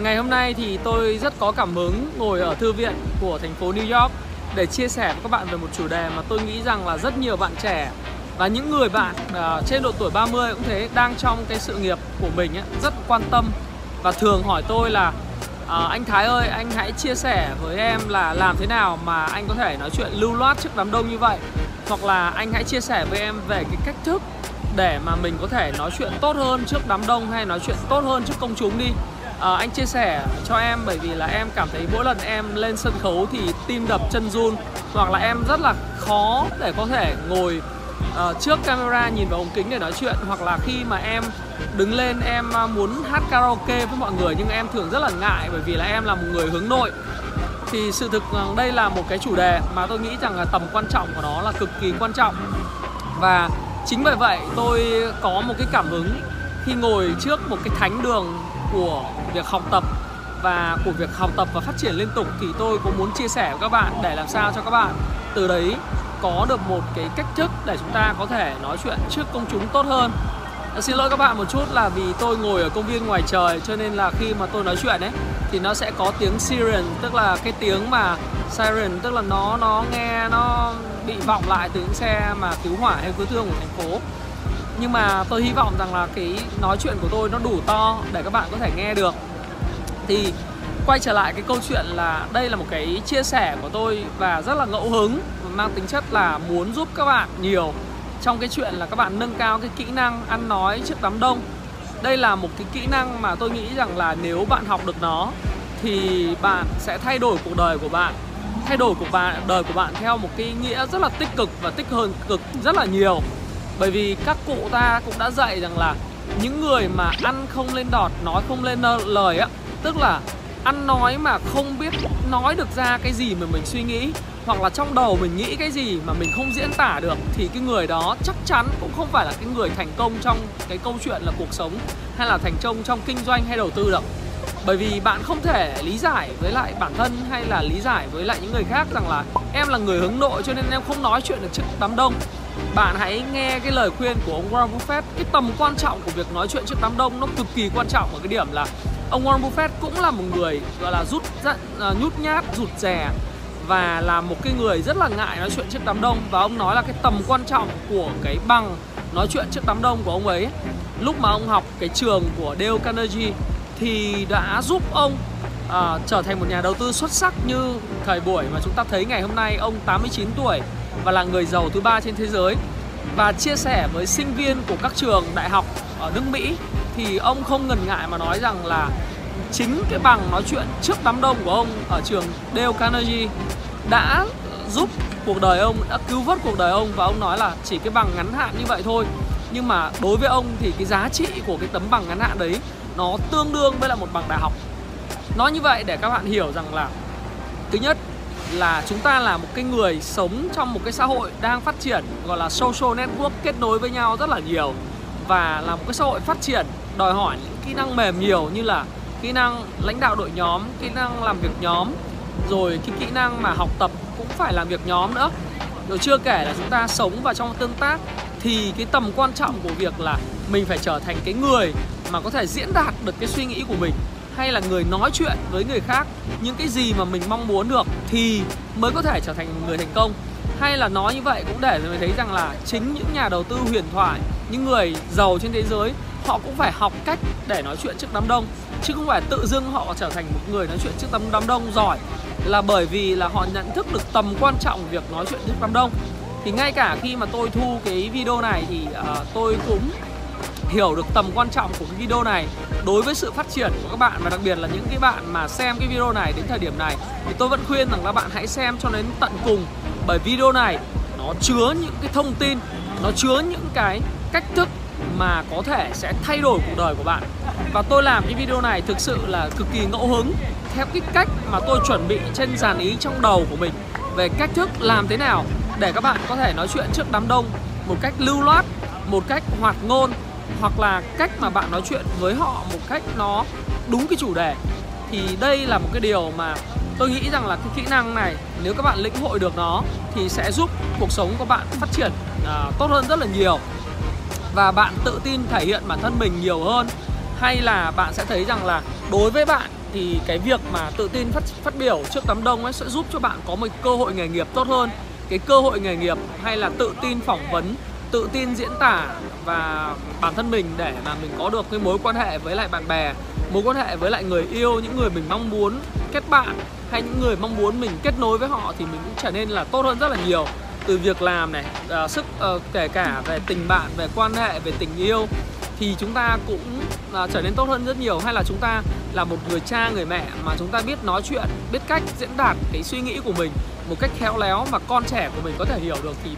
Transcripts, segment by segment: Ngày hôm nay thì tôi rất có cảm hứng ngồi ở thư viện của thành phố New York để chia sẻ với các bạn về một chủ đề mà tôi nghĩ rằng là rất nhiều bạn trẻ và những người bạn trên độ tuổi 30 cũng thế, đang trong cái sự nghiệp của mình ấy, rất quan tâm và thường hỏi tôi là anh Thái ơi, anh hãy chia sẻ với em là làm thế nào mà anh có thể nói chuyện lưu loát trước đám đông như vậy, hoặc là anh hãy chia sẻ với em về cái cách thức để mà mình có thể nói chuyện tốt hơn trước đám đông hay nói chuyện tốt hơn trước công chúng đi. Anh chia sẻ cho em bởi vì là em cảm thấy mỗi lần em lên sân khấu thì tim đập chân run, hoặc là em rất là khó để có thể ngồi trước camera nhìn vào ống kính để nói chuyện, hoặc là khi mà em đứng lên em muốn hát karaoke với mọi người nhưng em thường rất là ngại bởi vì là em là một người hướng nội. Thì sự thực đây là một cái chủ đề mà tôi nghĩ rằng là tầm quan trọng của nó là cực kỳ quan trọng. Và chính bởi vậy tôi có một cái cảm hứng khi ngồi trước một cái thánh đường của việc học tập và phát triển liên tục, thì tôi cũng muốn chia sẻ với các bạn để làm sao cho các bạn từ đấy có được một cái cách thức để chúng ta có thể nói chuyện trước công chúng tốt hơn. Xin lỗi các bạn một chút là vì tôi ngồi ở công viên ngoài trời cho nên là khi mà tôi nói chuyện ấy thì nó sẽ có tiếng siren, tức là cái tiếng mà siren, tức là nó nghe nó bị vọng lại từ những xe mà cứu hỏa hay cứu thương của thành phố. Nhưng mà tôi hy vọng rằng là cái nói chuyện của tôi nó đủ to để các bạn có thể nghe được. Thì quay trở lại cái câu chuyện là đây là một cái chia sẻ của tôi và rất là ngẫu hứng, mang tính chất là muốn giúp các bạn nhiều trong cái chuyện là các bạn nâng cao cái kỹ năng ăn nói trước đám đông. Đây là một cái kỹ năng mà tôi nghĩ rằng là nếu bạn học được nó thì bạn sẽ thay đổi cuộc đời của bạn, đời của bạn theo một cái nghĩa rất là tích cực và tích hơn cực rất là nhiều. Bởi vì các cụ ta cũng đã dạy rằng là những người mà ăn không lên đọt, nói không lên lời á, tức là ăn nói mà không biết nói được ra cái gì mà mình suy nghĩ, hoặc là trong đầu mình nghĩ cái gì mà mình không diễn tả được, thì cái người đó chắc chắn cũng không phải là cái người thành công trong cái câu chuyện là cuộc sống, hay là thành công trong kinh doanh hay đầu tư được. Bởi vì bạn không thể lý giải với lại bản thân hay là lý giải với lại những người khác rằng là em là người hướng nội cho nên em không nói chuyện được trước đám đông. Bạn hãy nghe cái lời khuyên của ông Warren Buffett. Cái tầm quan trọng của việc nói chuyện trước đám đông nó cực kỳ quan trọng ở cái điểm là ông Warren Buffett cũng là một người gọi là nhút nhát, rụt rè, và là một cái người rất là ngại nói chuyện trước đám đông. Và ông nói là cái tầm quan trọng của cái bằng nói chuyện trước đám đông của ông ấy lúc mà ông học cái trường của Dale Carnegie thì đã giúp ông trở thành một nhà đầu tư xuất sắc như thời buổi mà chúng ta thấy ngày hôm nay. Ông 89 tuổi và là người giàu thứ 3 trên thế giới, và chia sẻ với sinh viên của các trường đại học ở nước Mỹ thì ông không ngần ngại mà nói rằng là chính cái bằng nói chuyện trước đám đông của ông ở trường Dale Carnegie đã giúp cuộc đời ông, đã cứu vớt cuộc đời ông. Và ông nói là chỉ cái bằng ngắn hạn như vậy thôi, nhưng mà đối với ông thì cái giá trị của cái tấm bằng ngắn hạn đấy nó tương đương với là một bằng đại học. Nói như vậy để các bạn hiểu rằng là thứ nhất là chúng ta là một cái người sống trong một cái xã hội đang phát triển, gọi là social network, kết nối với nhau rất là nhiều, và là một cái xã hội phát triển đòi hỏi những kỹ năng mềm nhiều như là kỹ năng lãnh đạo đội nhóm, kỹ năng làm việc nhóm, rồi cái kỹ năng mà học tập cũng phải làm việc nhóm nữa, rồi chưa kể là chúng ta sống và trong tương tác. Thì cái tầm quan trọng của việc là mình phải trở thành cái người mà có thể diễn đạt được cái suy nghĩ của mình, hay là người nói chuyện với người khác những cái gì mà mình mong muốn được, thì mới có thể trở thành một người thành công. Hay là nói như vậy cũng để mình thấy rằng là chính những nhà đầu tư huyền thoại, những người giàu trên thế giới, họ cũng phải học cách để nói chuyện trước đám đông, chứ không phải tự dưng họ trở thành một người nói chuyện trước đám đông giỏi, là bởi vì là họ nhận thức được tầm quan trọng việc nói chuyện trước đám đông. Thì ngay cả khi mà tôi thu cái video này thì tôi cũng hiểu được tầm quan trọng của cái video này đối với sự phát triển của các bạn, và đặc biệt là những cái bạn mà xem cái video này đến thời điểm này thì tôi vẫn khuyên rằng các bạn hãy xem cho đến tận cùng, bởi video này nó chứa những cái thông tin, nó chứa những cái cách thức mà có thể sẽ thay đổi cuộc đời của bạn. Và tôi làm cái video này thực sự là cực kỳ ngẫu hứng, theo cái cách mà tôi chuẩn bị trên dàn ý trong đầu của mình về cách thức làm thế nào để các bạn có thể nói chuyện trước đám đông một cách lưu loát, một cách hoạt ngôn, hoặc là cách mà bạn nói chuyện với họ một cách nó đúng cái chủ đề. Thì đây là một cái điều mà tôi nghĩ rằng là cái kỹ năng này, nếu các bạn lĩnh hội được nó thì sẽ giúp cuộc sống của bạn phát triển tốt hơn rất là nhiều. Và bạn tự tin thể hiện bản thân mình nhiều hơn. Hay là bạn sẽ thấy rằng là đối với bạn thì cái việc mà tự tin phát biểu trước đám đông ấy sẽ giúp cho bạn có một cơ hội nghề nghiệp tốt hơn. Cái cơ hội nghề nghiệp hay là tự tin phỏng vấn, tự tin diễn tả và bản thân mình để mà mình có được cái mối quan hệ với lại bạn bè, mối quan hệ với lại người yêu, những người mình mong muốn kết bạn hay những người mong muốn mình kết nối với họ, thì mình cũng trở nên là tốt hơn rất là nhiều. Từ việc làm này, kể cả về tình bạn, về quan hệ, về tình yêu thì chúng ta cũng trở nên tốt hơn rất nhiều. Hay là chúng ta là một người cha, người mẹ mà chúng ta biết nói chuyện, biết cách diễn đạt cái suy nghĩ của mình một cách khéo léo mà con trẻ của mình có thể hiểu được, thì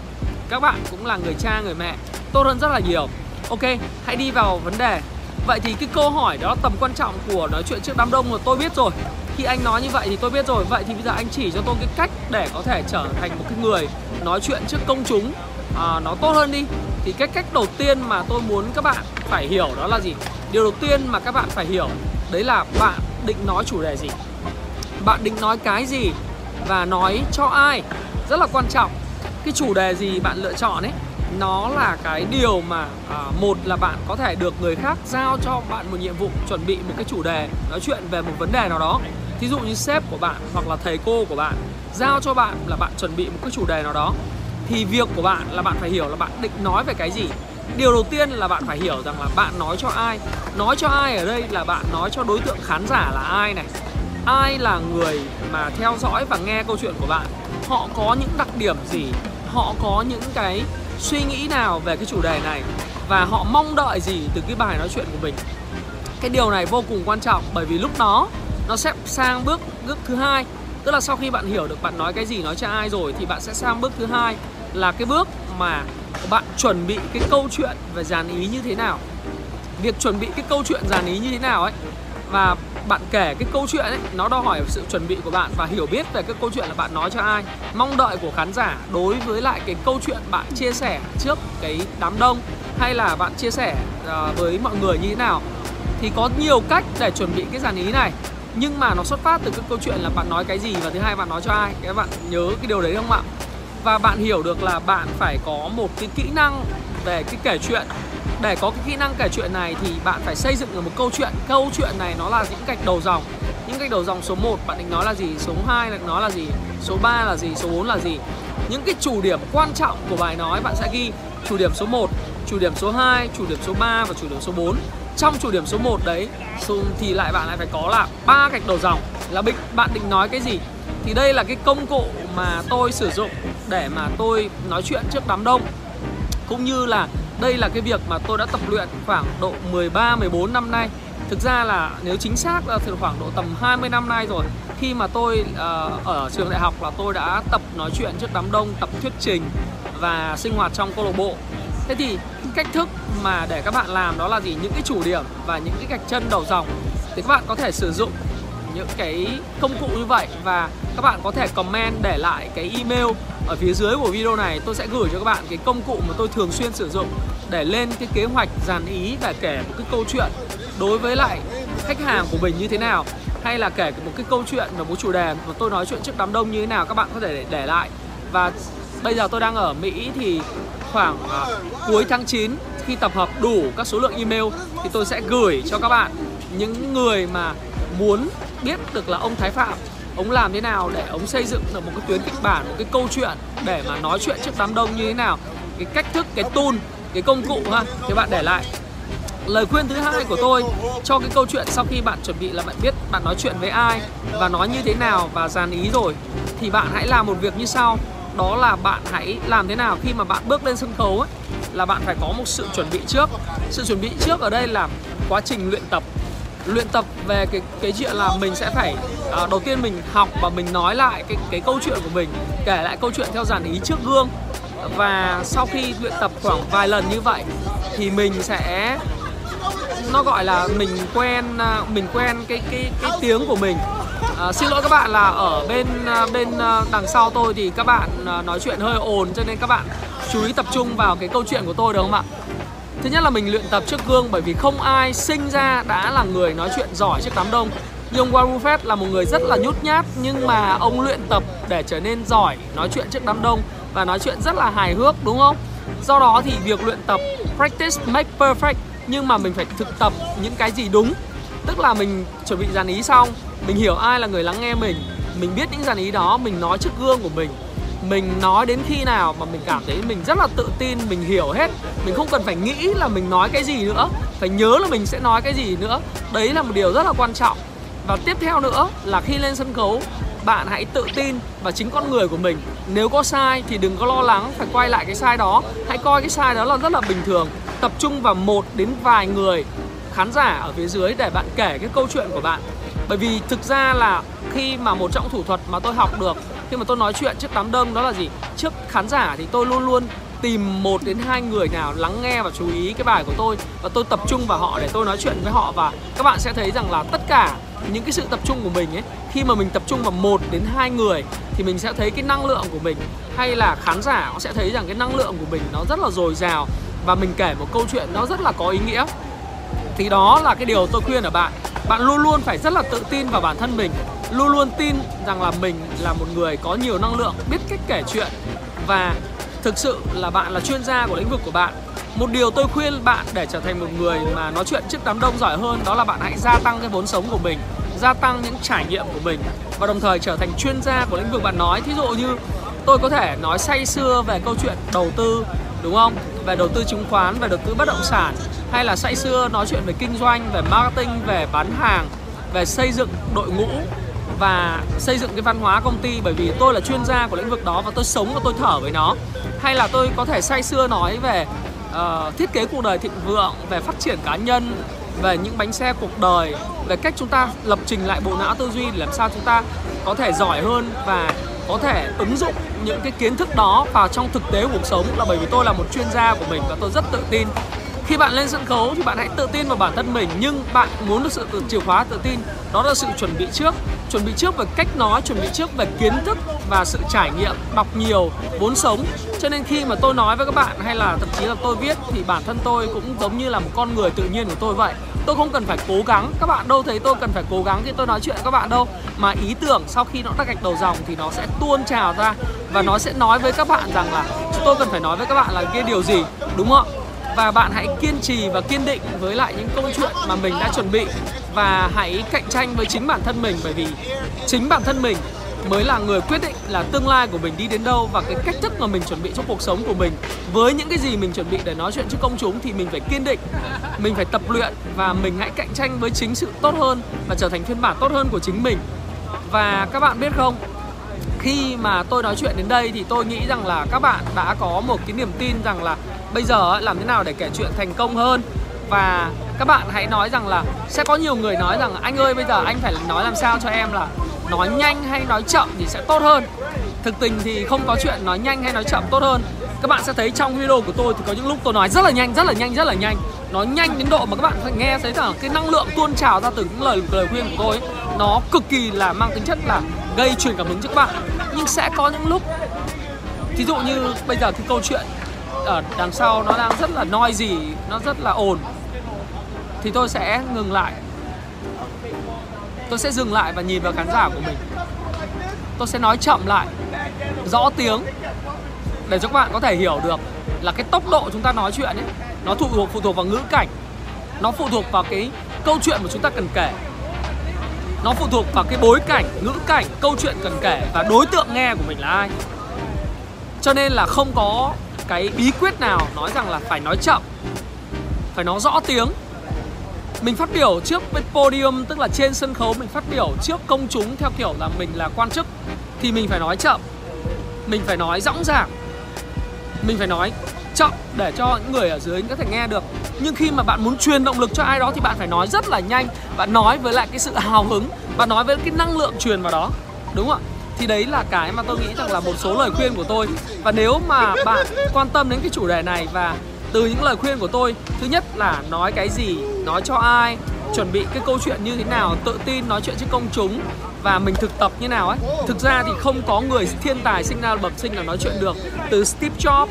các bạn cũng là người cha, người mẹ tốt hơn rất là nhiều. Ok, hãy đi vào vấn đề. Vậy thì cái câu hỏi đó, tầm quan trọng của nói chuyện trước đám đông là tôi biết rồi. Khi anh nói như vậy thì tôi biết rồi. Vậy thì bây giờ anh chỉ cho tôi cái cách để có thể trở thành một cái người nói chuyện trước công chúng nó tốt hơn đi. Thì cái cách đầu tiên mà tôi muốn các bạn phải hiểu đó là gì? Điều đầu tiên mà các bạn phải hiểu đấy là bạn định nói chủ đề gì, bạn định nói cái gì và nói cho ai. Rất là quan trọng. Cái chủ đề gì bạn lựa chọn ấy, nó là cái điều mà một là bạn có thể được người khác giao cho bạn một nhiệm vụ, chuẩn bị một cái chủ đề nói chuyện về một vấn đề nào đó. Thí dụ như sếp của bạn hoặc là thầy cô của bạn giao cho bạn là bạn chuẩn bị một cái chủ đề nào đó, thì việc của bạn là bạn phải hiểu là bạn định nói về cái gì. Điều đầu tiên là bạn phải hiểu rằng là bạn nói cho ai. Nói cho ai ở đây là bạn nói cho đối tượng khán giả là ai này, ai là người mà theo dõi và nghe câu chuyện của bạn, họ có những đặc điểm gì, họ có những cái suy nghĩ nào về cái chủ đề này và họ mong đợi gì từ cái bài nói chuyện của mình. Cái điều này vô cùng quan trọng, bởi vì lúc đó nó sẽ sang bước thứ hai, tức là sau khi bạn hiểu được bạn nói cái gì, nói cho ai rồi, thì bạn sẽ sang bước thứ hai là cái bước mà bạn chuẩn bị cái câu chuyện và dàn ý như thế nào. Việc chuẩn bị cái câu chuyện dàn ý như thế nào ấy và bạn kể cái câu chuyện ấy, nó đòi hỏi sự chuẩn bị của bạn và hiểu biết về cái câu chuyện là bạn nói cho ai, mong đợi của khán giả đối với lại cái câu chuyện bạn chia sẻ trước cái đám đông hay là bạn chia sẻ với mọi người như thế nào. Thì có nhiều cách để chuẩn bị cái dàn ý này, nhưng mà nó xuất phát từ cái câu chuyện là bạn nói cái gì và thứ hai bạn nói cho ai. Các bạn nhớ cái điều đấy không ạ? Và bạn hiểu được là bạn phải có một cái kỹ năng về cái kể chuyện. Để có cái kỹ năng kể chuyện này thì bạn phải xây dựng được một câu chuyện. Câu chuyện này nó là những gạch đầu dòng. Những gạch đầu dòng số 1 bạn định nói là gì, số 2 bạn nói là gì, số 3 là gì, số 4 là gì. Những cái chủ điểm quan trọng của bài nói bạn sẽ ghi chủ điểm số 1, chủ điểm số 2, chủ điểm số 3 và chủ điểm số 4. Trong chủ điểm số 1 đấy thì bạn lại phải có là 3 gạch đầu dòng là bạn định nói cái gì. Thì đây là cái công cụ mà tôi sử dụng để mà tôi nói chuyện trước đám đông, cũng như là đây là cái việc mà tôi đã tập luyện khoảng độ 13-14 năm nay. Thực ra là nếu chính xác là từ khoảng độ tầm 20 năm nay rồi. Khi mà tôi ở trường đại học là tôi đã tập nói chuyện trước đám đông, tập thuyết trình và sinh hoạt trong câu lạc bộ. Thế thì cách thức mà để các bạn làm đó là gì? Những cái chủ điểm và những cái gạch chân đầu dòng thì các bạn có thể sử dụng những cái công cụ như vậy. Và các bạn có thể comment để lại cái email ở phía dưới của video này. Tôi sẽ gửi cho các bạn cái công cụ mà tôi thường xuyên sử dụng để lên cái kế hoạch dàn ý và kể một cái câu chuyện đối với lại khách hàng của mình như thế nào, hay là kể một cái câu chuyện và một chủ đề mà tôi nói chuyện trước đám đông như thế nào. Các bạn có thể để lại. Và bây giờ tôi đang ở Mỹ thì khoảng cuối tháng 9, khi tập hợp đủ các số lượng email thì tôi sẽ gửi cho các bạn những người mà muốn biết được là ông Thái Phạm, ông làm thế nào để ông xây dựng được một cái tuyến kịch bản, một cái câu chuyện để mà nói chuyện trước đám đông như thế nào, cái cách thức, cái tool, cái công cụ ha, thì bạn để lại. Lời khuyên thứ hai của tôi cho cái câu chuyện sau khi bạn chuẩn bị là bạn biết bạn nói chuyện với ai và nói như thế nào và dàn ý rồi, thì bạn hãy làm một việc như sau. Đó là bạn hãy làm thế nào khi mà bạn bước lên sân khấu ấy, là bạn phải có một sự chuẩn bị trước. Sự chuẩn bị trước ở đây là quá trình luyện tập về cái chuyện là mình sẽ phải đầu tiên mình học và mình nói lại cái câu chuyện của mình, kể lại câu chuyện theo dàn ý trước gương. Và sau khi luyện tập khoảng vài lần như vậy thì mình sẽ, nó gọi là mình quen cái tiếng của mình. Xin lỗi các bạn là ở bên đằng sau tôi thì các bạn nói chuyện hơi ồn, cho nên các bạn chú ý tập trung vào cái câu chuyện của tôi được không ạ? Thứ nhất là mình luyện tập trước gương, bởi vì không ai sinh ra đã là người nói chuyện giỏi trước đám đông. Nhưng ông Warren Buffett là một người rất là nhút nhát, nhưng mà ông luyện tập để trở nên giỏi nói chuyện trước đám đông và nói chuyện rất là hài hước, đúng không? Do đó thì việc luyện tập practice make perfect, nhưng mà mình phải thực tập những cái gì đúng. Tức là mình chuẩn bị dàn ý xong, mình hiểu ai là người lắng nghe mình biết những dàn ý đó, mình nói trước gương của mình nói đến khi nào mà mình cảm thấy mình rất là tự tin, mình hiểu hết, mình không cần phải nghĩ là mình nói cái gì nữa, phải nhớ là mình sẽ nói cái gì nữa. Đấy là một điều rất là quan trọng. Và tiếp theo nữa là khi lên sân khấu, bạn hãy tự tin vào chính con người của mình. Nếu có sai thì đừng có lo lắng phải quay lại cái sai đó, hãy coi cái sai đó là rất là bình thường. Tập trung vào một đến vài người khán giả ở phía dưới để bạn kể cái câu chuyện của bạn. Bởi vì thực ra là khi mà một trong thủ thuật mà tôi học được khi mà tôi nói chuyện trước đám đông đó là gì? Trước khán giả thì tôi luôn luôn tìm một đến hai người nào lắng nghe và chú ý cái bài của tôi, và tôi tập trung vào họ để tôi nói chuyện với họ. Và các bạn sẽ thấy rằng là tất cả những cái sự tập trung của mình ấy, khi mà mình tập trung vào một đến hai người thì mình sẽ thấy cái năng lượng của mình, hay là khán giả họ sẽ thấy rằng cái năng lượng của mình nó rất là dồi dào, và mình kể một câu chuyện nó rất là có ý nghĩa. Thì đó là cái điều tôi khuyên ở bạn. Bạn luôn luôn phải rất là tự tin vào bản thân mình, luôn luôn tin rằng là mình là một người có nhiều năng lượng, biết cách kể chuyện, và thực sự là bạn là chuyên gia của lĩnh vực của bạn. Một điều tôi khuyên bạn để trở thành một người mà nói chuyện trước đám đông giỏi hơn đó là bạn hãy gia tăng cái vốn sống của mình, gia tăng những trải nghiệm của mình, và đồng thời trở thành chuyên gia của lĩnh vực bạn nói. Thí dụ như tôi có thể nói say sưa về câu chuyện đầu tư, đúng không? Về đầu tư chứng khoán, về đầu tư bất động sản, hay là say sưa nói chuyện về kinh doanh, về marketing, về bán hàng, về xây dựng đội ngũ và xây dựng cái văn hóa công ty, bởi vì tôi là chuyên gia của lĩnh vực đó và tôi sống và tôi thở với nó. Hay là tôi có thể say sưa nói về thiết kế cuộc đời thịnh vượng, về phát triển cá nhân, về những bánh xe cuộc đời, về cách chúng ta lập trình lại bộ não tư duy để làm sao chúng ta có thể giỏi hơn và có thể ứng dụng những cái kiến thức đó vào trong thực tế cuộc sống, là bởi vì tôi là một chuyên gia của mình và tôi rất tự tin. Khi bạn lên sân khấu thì bạn hãy tự tin vào bản thân mình, nhưng bạn muốn được sự chìa khóa tự tin đó là sự chuẩn bị trước. Chuẩn bị trước về cách nói, chuẩn bị trước về kiến thức và sự trải nghiệm, đọc nhiều, vốn sống. Cho nên khi mà tôi nói với các bạn hay là thậm chí là tôi viết thì bản thân tôi cũng giống như là một con người tự nhiên của tôi vậy. Tôi không cần phải cố gắng, các bạn đâu thấy tôi cần phải cố gắng khi tôi nói chuyện với các bạn đâu. Mà ý tưởng sau khi nó đã gạch đầu dòng thì nó sẽ tuôn trào ra, và nó sẽ nói với các bạn rằng là tôi cần phải nói với các bạn là cái điều gì, đúng không ạ? Và bạn hãy kiên trì và kiên định với lại những câu chuyện mà mình đã chuẩn bị, và hãy cạnh tranh với chính bản thân mình, bởi vì chính bản thân mình mới là người quyết định là tương lai của mình đi đến đâu, và cái cách thức mà mình chuẩn bị cho cuộc sống của mình với những cái gì mình chuẩn bị để nói chuyện trước công chúng thì mình phải kiên định, mình phải tập luyện, và mình hãy cạnh tranh với chính sự tốt hơn và trở thành phiên bản tốt hơn của chính mình. Và các bạn biết không, khi mà tôi nói chuyện đến đây thì tôi nghĩ rằng là các bạn đã có một cái niềm tin rằng là bây giờ làm thế nào để kể chuyện thành công hơn. Và các bạn hãy nói rằng là sẽ có nhiều người nói rằng anh ơi bây giờ anh phải nói làm sao cho em là nói nhanh hay nói chậm thì sẽ tốt hơn. Thực tình thì không có chuyện nói nhanh hay nói chậm tốt hơn. Các bạn sẽ thấy trong video của tôi thì có những lúc tôi nói rất là nhanh, nói nhanh đến độ mà các bạn phải nghe thấy rằng cái năng lượng tuôn trào ra từ những lời khuyên của tôi ấy, nó cực kỳ là mang tính chất là gây truyền cảm hứng cho các bạn. Nhưng sẽ có những lúc, thí dụ như bây giờ cái câu chuyện ở đằng sau nó đang rất là noisy, nó rất là ồn, thì tôi sẽ ngừng lại. Tôi sẽ dừng lại và nhìn vào khán giả của mình. Tôi sẽ nói chậm lại, rõ tiếng, để cho các bạn có thể hiểu được là cái tốc độ chúng ta nói chuyện ấy, nó phụ thuộc vào ngữ cảnh, nó phụ thuộc vào cái câu chuyện mà chúng ta cần kể, nó phụ thuộc vào cái bối cảnh, ngữ cảnh, câu chuyện cần kể và đối tượng nghe của mình là ai. Cho nên là không có cái bí quyết nào nói rằng là phải nói chậm, phải nói rõ tiếng. Mình phát biểu trước podium, tức là trên sân khấu, mình phát biểu trước công chúng theo kiểu là mình là quan chức thì mình phải nói chậm, mình phải nói dõng dạc, mình phải nói chậm để cho những người ở dưới có thể nghe được. Nhưng khi mà bạn muốn truyền động lực cho ai đó thì bạn phải nói rất là nhanh, bạn nói với lại cái sự hào hứng, bạn nói với cái năng lượng truyền vào đó, đúng không ạ? Thì đấy là cái mà tôi nghĩ rằng là một số lời khuyên của tôi. Và nếu mà bạn quan tâm đến cái chủ đề này và từ những lời khuyên của tôi, thứ nhất là nói cái gì, nói cho ai, chuẩn bị cái câu chuyện như thế nào, tự tin nói chuyện trước công chúng và mình thực tập như nào ấy. Thực ra thì không có người thiên tài sinh ra bẩm sinh là nói chuyện được. Từ Steve Jobs,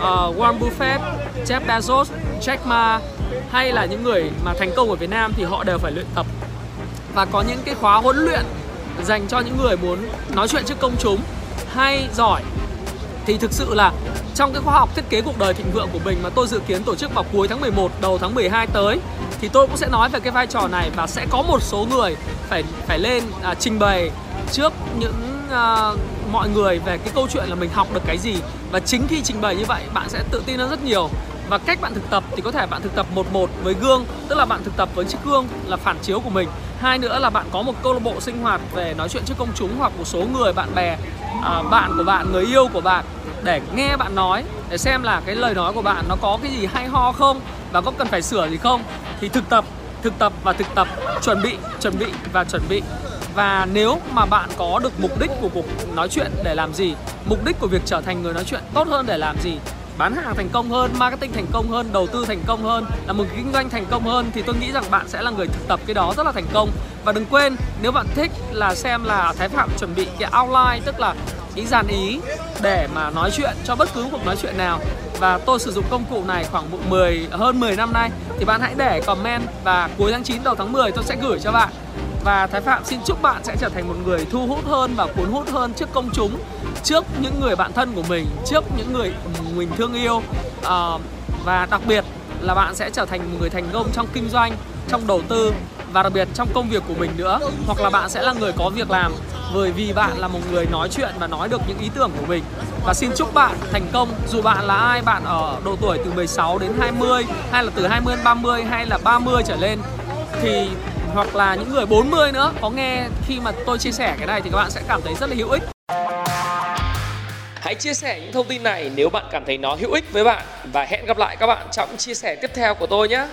Warren Buffett, Jeff Bezos, Jack Ma hay là những người mà thành công ở Việt Nam thì họ đều phải luyện tập. Và có những cái khóa huấn luyện dành cho những người muốn nói chuyện trước công chúng hay giỏi. Thì thực sự là trong cái khóa học thiết kế cuộc đời thịnh vượng của mình mà tôi dự kiến tổ chức vào cuối tháng 11, đầu tháng 12 tới, thì tôi cũng sẽ nói về cái vai trò này và sẽ có một số người phải lên trình bày trước những mọi người về cái câu chuyện là mình học được cái gì. Và chính khi trình bày như vậy bạn sẽ tự tin hơn rất nhiều. Và cách bạn thực tập thì có thể bạn thực tập 1-1 với gương, tức là bạn thực tập với chiếc gương là phản chiếu của mình. Hai nữa là bạn có một câu lạc bộ sinh hoạt về nói chuyện trước công chúng hoặc một số người, bạn bè, bạn của bạn, người yêu của bạn để nghe bạn nói, để xem là cái lời nói của bạn nó có cái gì hay ho không và có cần phải sửa gì không. Thì thực tập và thực tập, chuẩn bị. Và nếu mà bạn có được mục đích của cuộc nói chuyện để làm gì, mục đích của việc trở thành người nói chuyện tốt hơn để làm gì, bán hàng thành công hơn, marketing thành công hơn, đầu tư thành công hơn, là một kinh doanh thành công hơn, thì tôi nghĩ rằng bạn sẽ là người thực tập cái đó rất là thành công. Và đừng quên, nếu bạn thích là xem là Thái Phạm chuẩn bị cái outline, tức là cái dàn ý để mà nói chuyện cho bất cứ cuộc nói chuyện nào. Và tôi sử dụng công cụ này khoảng hơn 10 năm nay. Thì bạn hãy để comment và cuối tháng 9 đầu tháng 10 tôi sẽ gửi cho bạn. Và Thái Phạm xin chúc bạn sẽ trở thành một người thu hút hơn và cuốn hút hơn trước công chúng, trước những người bạn thân của mình, trước những người mình thương yêu. Và đặc biệt là bạn sẽ trở thành một người thành công trong kinh doanh, trong đầu tư và đặc biệt trong công việc của mình nữa. Hoặc là bạn sẽ là người có việc làm bởi vì bạn là một người nói chuyện và nói được những ý tưởng của mình. Và xin chúc bạn thành công, dù bạn là ai, bạn ở độ tuổi từ 16 đến 20 hay là từ 20 đến 30 hay là 30 trở lên, thì hoặc là những người 40 nữa có nghe khi mà tôi chia sẻ cái này thì các bạn sẽ cảm thấy rất là hữu ích. Hãy chia sẻ những thông tin này nếu bạn cảm thấy nó hữu ích với bạn và hẹn gặp lại các bạn trong chia sẻ tiếp theo của tôi nhé.